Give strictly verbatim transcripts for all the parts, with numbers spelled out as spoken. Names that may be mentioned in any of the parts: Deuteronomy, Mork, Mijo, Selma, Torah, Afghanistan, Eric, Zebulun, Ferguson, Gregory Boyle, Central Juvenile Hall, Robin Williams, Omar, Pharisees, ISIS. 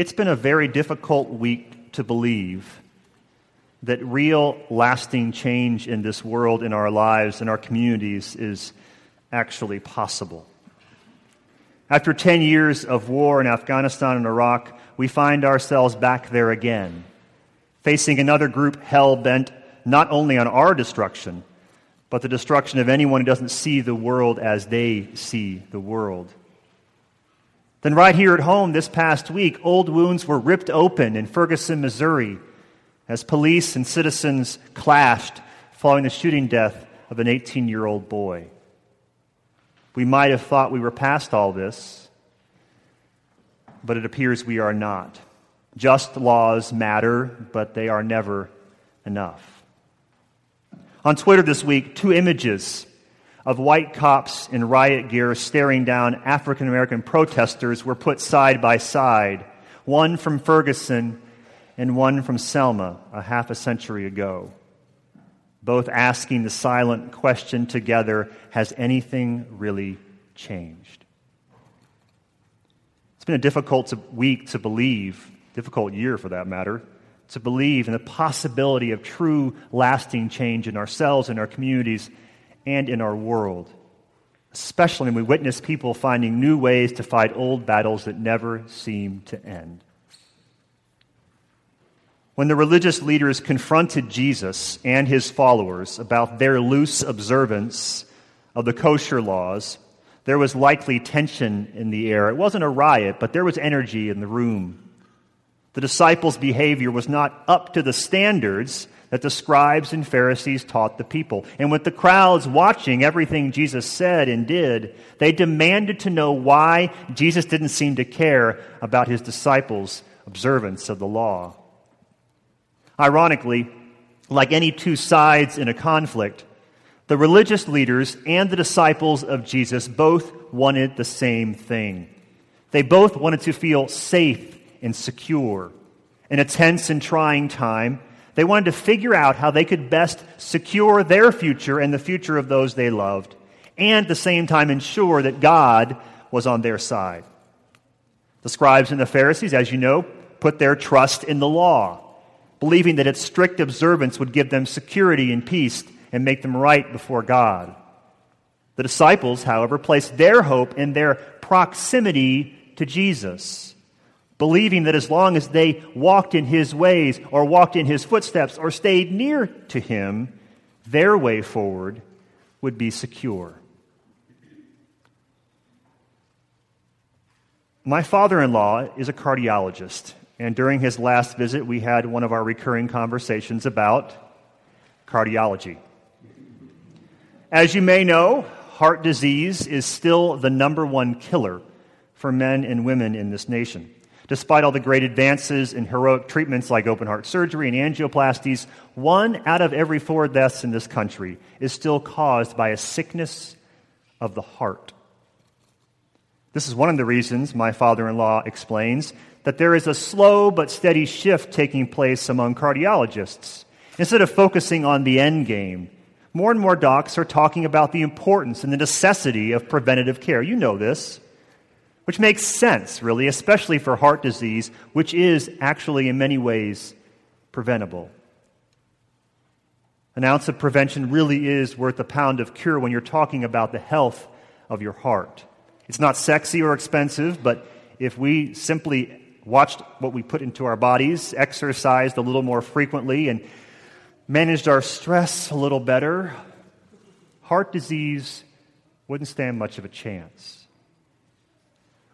It's been a very difficult week to believe that real, lasting change in this world, in our lives, in our communities is actually possible. After ten years of war in Afghanistan and Iraq, we find ourselves back there again, facing another group hell-bent not only on our destruction, but the destruction of anyone who doesn't see the world as they see the world. Then right here at home this past week, old wounds were ripped open in Ferguson, Missouri, as police and citizens clashed following the shooting death of an eighteen-year-old boy. We might have thought we were past all this, but it appears we are not. Just laws matter, but they are never enough. On Twitter this week, two images of white cops in riot gear staring down African-American protesters were put side by side, one from Ferguson and one from Selma a half a century ago, both asking the silent question together, has anything really changed? It's been a difficult week to believe, difficult year for that matter, to believe in the possibility of true, lasting change in ourselves, in our communities, and in our world, especially when we witness people finding new ways to fight old battles that never seem to end. When the religious leaders confronted Jesus and his followers about their loose observance of the kosher laws, there was likely tension in the air. It wasn't a riot, but there was energy in the room. The disciples' behavior was not up to the standards that the scribes and Pharisees taught the people. And with the crowds watching everything Jesus said and did, they demanded to know why Jesus didn't seem to care about his disciples' observance of the law. Ironically, like any two sides in a conflict, the religious leaders and the disciples of Jesus both wanted the same thing. They both wanted to feel safe and secure. In a tense and trying time, they wanted to figure out how they could best secure their future and the future of those they loved, and at the same time ensure that God was on their side. The scribes and the Pharisees, as you know, put their trust in the law, believing that its strict observance would give them security and peace and make them right before God. The disciples, however, placed their hope in their proximity to Jesus, believing that as long as they walked in his ways or walked in his footsteps or stayed near to him, their way forward would be secure. My father-in-law is a cardiologist. And during his last visit, we had one of our recurring conversations about cardiology. As you may know, heart disease is still the number one killer for men and women in this nation. Despite all the great advances in heroic treatments like open heart surgery and angioplasties, one out of every four deaths in this country is still caused by a sickness of the heart. This is one of the reasons, my father-in-law explains, that there is a slow but steady shift taking place among cardiologists. Instead of focusing on the end game, more and more docs are talking about the importance and the necessity of preventative care. You know this, which makes sense, really, especially for heart disease, which is actually in many ways preventable. An ounce of prevention really is worth a pound of cure when you're talking about the health of your heart. It's not sexy or expensive, but if we simply watched what we put into our bodies, exercised a little more frequently, and managed our stress a little better, heart disease wouldn't stand much of a chance.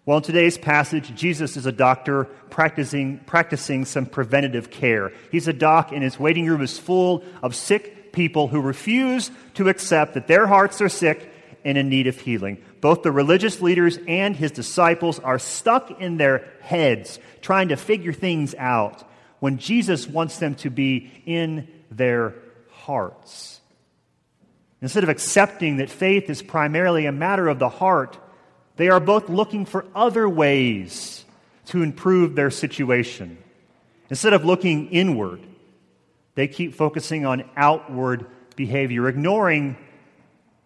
Well, in today's passage, Jesus is a doctor practicing, practicing some preventative care. He's a doc, and his waiting room is full of sick people who refuse to accept that their hearts are sick and in need of healing. Both the religious leaders and his disciples are stuck in their heads trying to figure things out when Jesus wants them to be in their hearts. Instead of accepting that faith is primarily a matter of the heart, they are both looking for other ways to improve their situation. Instead of looking inward, they keep focusing on outward behavior, ignoring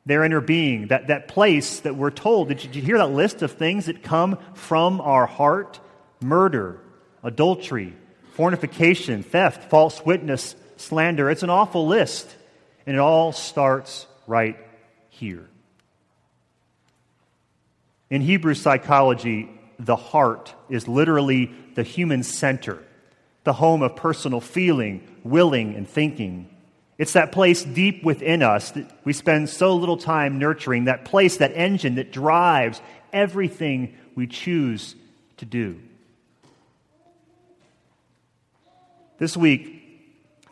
their inner being, that, that place that we're told. Did you, did you hear that list of things that come from our heart? Murder, adultery, fornication, theft, false witness, slander. It's an awful list, and it all starts right here. In Hebrew psychology, the heart is literally the human center, the home of personal feeling, willing, and thinking. It's that place deep within us that we spend so little time nurturing, that place, that engine that drives everything we choose to do. This week,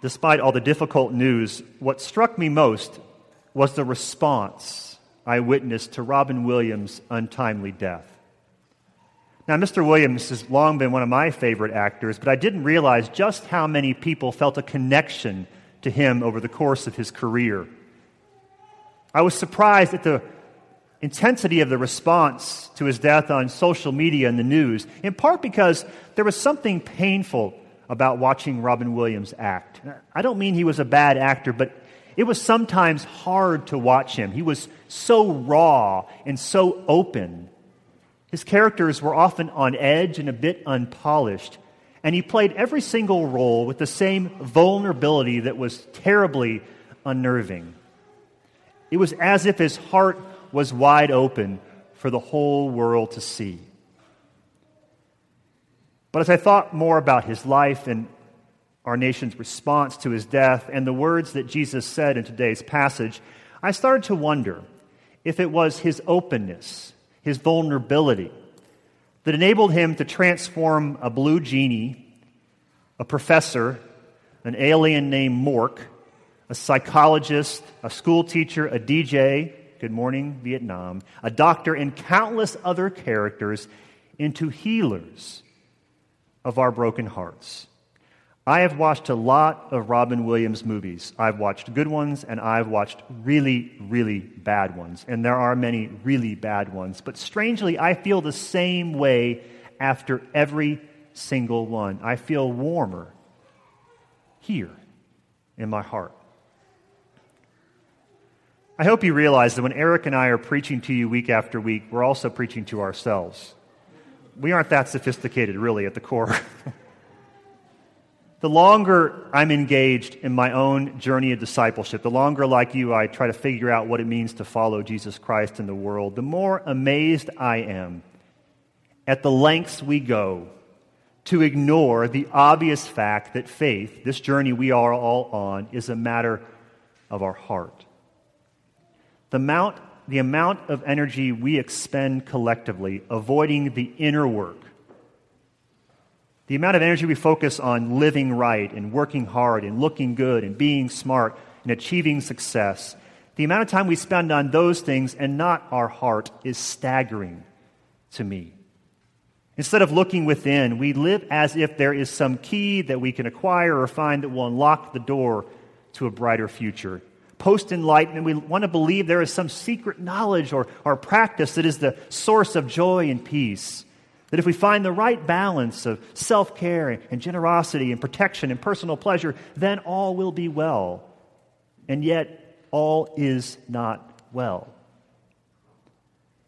despite all the difficult news, what struck me most was the response I witnessed to Robin Williams' untimely death. Now, Mister Williams has long been one of my favorite actors, but I didn't realize just how many people felt a connection to him over the course of his career. I was surprised at the intensity of the response to his death on social media and the news, in part because there was something painful about watching Robin Williams act. I don't mean he was a bad actor, but it was sometimes hard to watch him. He was so raw and so open. His characters were often on edge and a bit unpolished, and he played every single role with the same vulnerability that was terribly unnerving. It was as if his heart was wide open for the whole world to see. But as I thought more about his life and our nation's response to his death and the words that Jesus said in today's passage, I started to wonder if it was his openness, his vulnerability, that enabled him to transform a blue genie, a professor, an alien named Mork, a psychologist, a school teacher, a D J, good morning, Vietnam, a doctor, and countless other characters into healers of our broken hearts. I have watched a lot of Robin Williams movies. I've watched good ones, and I've watched really, really bad ones. And there are many really bad ones. But strangely, I feel the same way after every single one. I feel warmer here in my heart. I hope you realize that when Eric and I are preaching to you week after week, we're also preaching to ourselves. We aren't that sophisticated, really, at the core. The longer I'm engaged in my own journey of discipleship, the longer, like you, I try to figure out what it means to follow Jesus Christ in the world, the more amazed I am at the lengths we go to ignore the obvious fact that faith, this journey we are all on, is a matter of our heart. The amount, the amount of energy we expend collectively avoiding the inner work, the amount of energy we focus on living right and working hard and looking good and being smart and achieving success, the amount of time we spend on those things and not our heart is staggering to me. Instead of looking within, we live as if there is some key that we can acquire or find that will unlock the door to a brighter future. Post-enlightenment, we want to believe there is some secret knowledge or, or practice that is the source of joy and peace. That if we find the right balance of self-care and generosity and protection and personal pleasure, then all will be well. And yet, all is not well.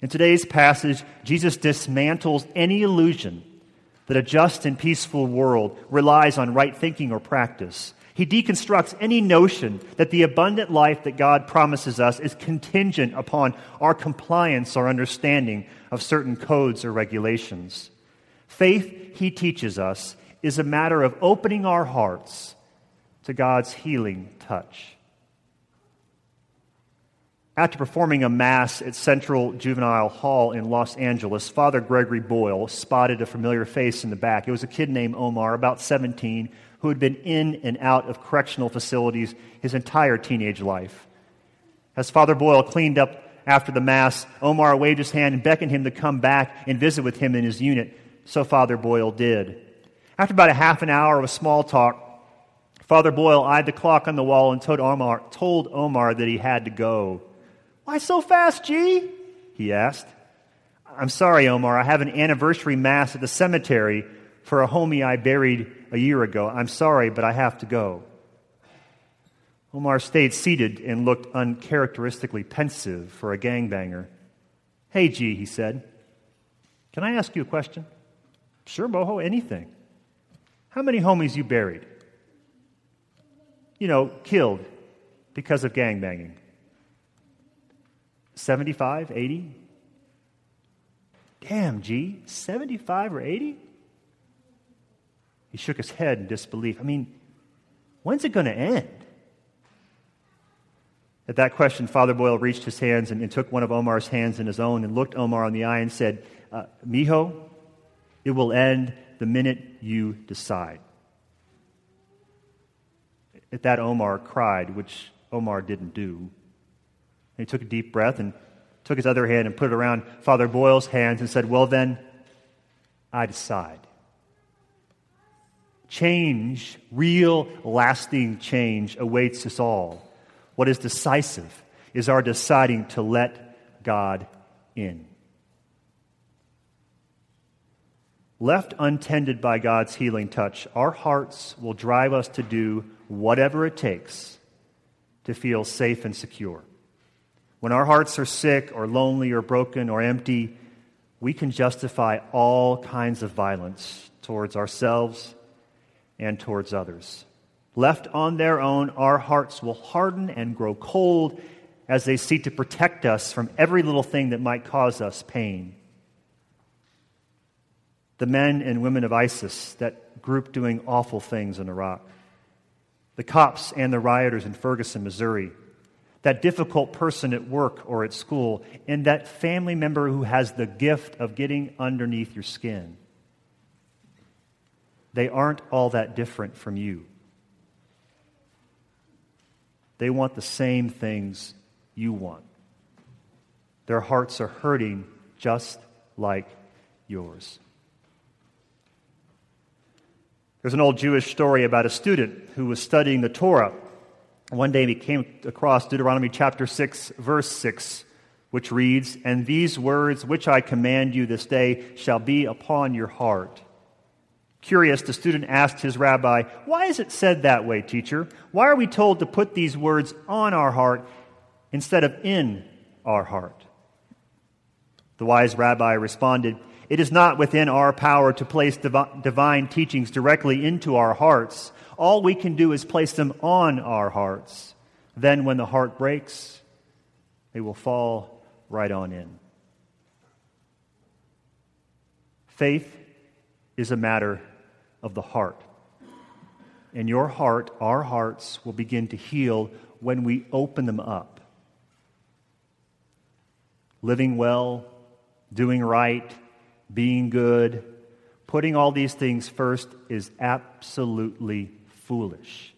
In today's passage, Jesus dismantles any illusion that a just and peaceful world relies on right thinking or practice. He deconstructs any notion that the abundant life that God promises us is contingent upon our compliance or understanding of certain codes or regulations. Faith, he teaches us, is a matter of opening our hearts to God's healing touch. After performing a mass at Central Juvenile Hall in Los Angeles, Father Gregory Boyle spotted a familiar face in the back. It was a kid named Omar, about seventeen, who had been in and out of correctional facilities his entire teenage life. As Father Boyle cleaned up after the Mass, Omar waved his hand and beckoned him to come back and visit with him in his unit, so Father Boyle did. After about a half an hour of small talk, Father Boyle eyed the clock on the wall and told Omar, told Omar that he had to go. "Why so fast, G?" he asked. "I'm sorry, Omar, I have an anniversary Mass at the cemetery for a homie I buried a year ago. I'm sorry, but I have to go." Omar stayed seated and looked uncharacteristically pensive for a gangbanger. "Hey, G," he said, "can I ask you a question?" "Sure, Boho, anything." How many homies you buried? You know, killed because of gangbanging? seventy-five, eighty? Damn, G, seventy-five or eighty? He shook his head in disbelief. I mean, when's it going to end? At that question, Father Boyle reached his hands and, and took one of Omar's hands in his own and looked Omar in the eye and said, uh, Mijo, it will end the minute you decide. At that, Omar cried, which Omar didn't do. And he took a deep breath and took his other hand and put it around Father Boyle's hands and said, well then, I decide. Change, real, lasting change awaits us all. What is decisive is our deciding to let God in. Left untended by God's healing touch, our hearts will drive us to do whatever it takes to feel safe and secure. When our hearts are sick or lonely or broken or empty, we can justify all kinds of violence towards ourselves and towards others. Left on their own, our hearts will harden and grow cold as they seek to protect us from every little thing that might cause us pain. The men and women of ISIS, that group doing awful things in Iraq, the cops and the rioters in Ferguson, Missouri, that difficult person at work or at school, and that family member who has the gift of getting underneath your skin. They aren't all that different from you. They want the same things you want. Their hearts are hurting just like yours. There's an old Jewish story about a student who was studying the Torah. One day he came across Deuteronomy chapter six, verse six, which reads, "And these words which I command you this day shall be upon your heart." Curious, the student asked his rabbi, "Why is it said that way, teacher? Why are we told to put these words on our heart instead of in our heart?" The wise rabbi responded, "It is not within our power to place div- divine teachings directly into our hearts. All we can do is place them on our hearts. Then when the heart breaks, they will fall right on in." Faith is a matter of the heart. And your heart, our hearts, will begin to heal when we open them up. Living well, doing right, being good, putting all these things first is absolutely foolish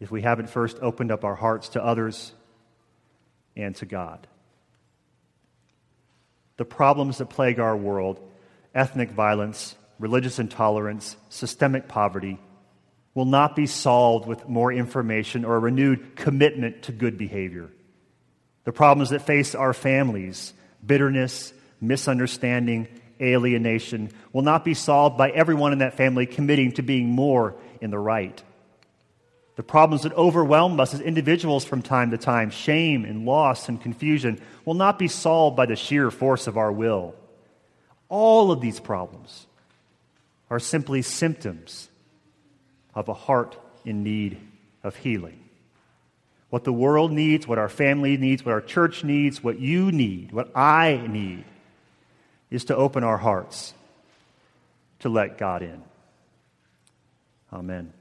if we haven't first opened up our hearts to others and to God. The problems that plague our world, ethnic violence, religious intolerance, systemic poverty, will not be solved with more information or a renewed commitment to good behavior. The problems that face our families, bitterness, misunderstanding, alienation, will not be solved by everyone in that family committing to being more in the right. The problems that overwhelm us as individuals from time to time, shame and loss and confusion, will not be solved by the sheer force of our will. All of these problems are simply symptoms of a heart in need of healing. What the world needs, what our family needs, what our church needs, what you need, what I need, is to open our hearts to let God in. Amen.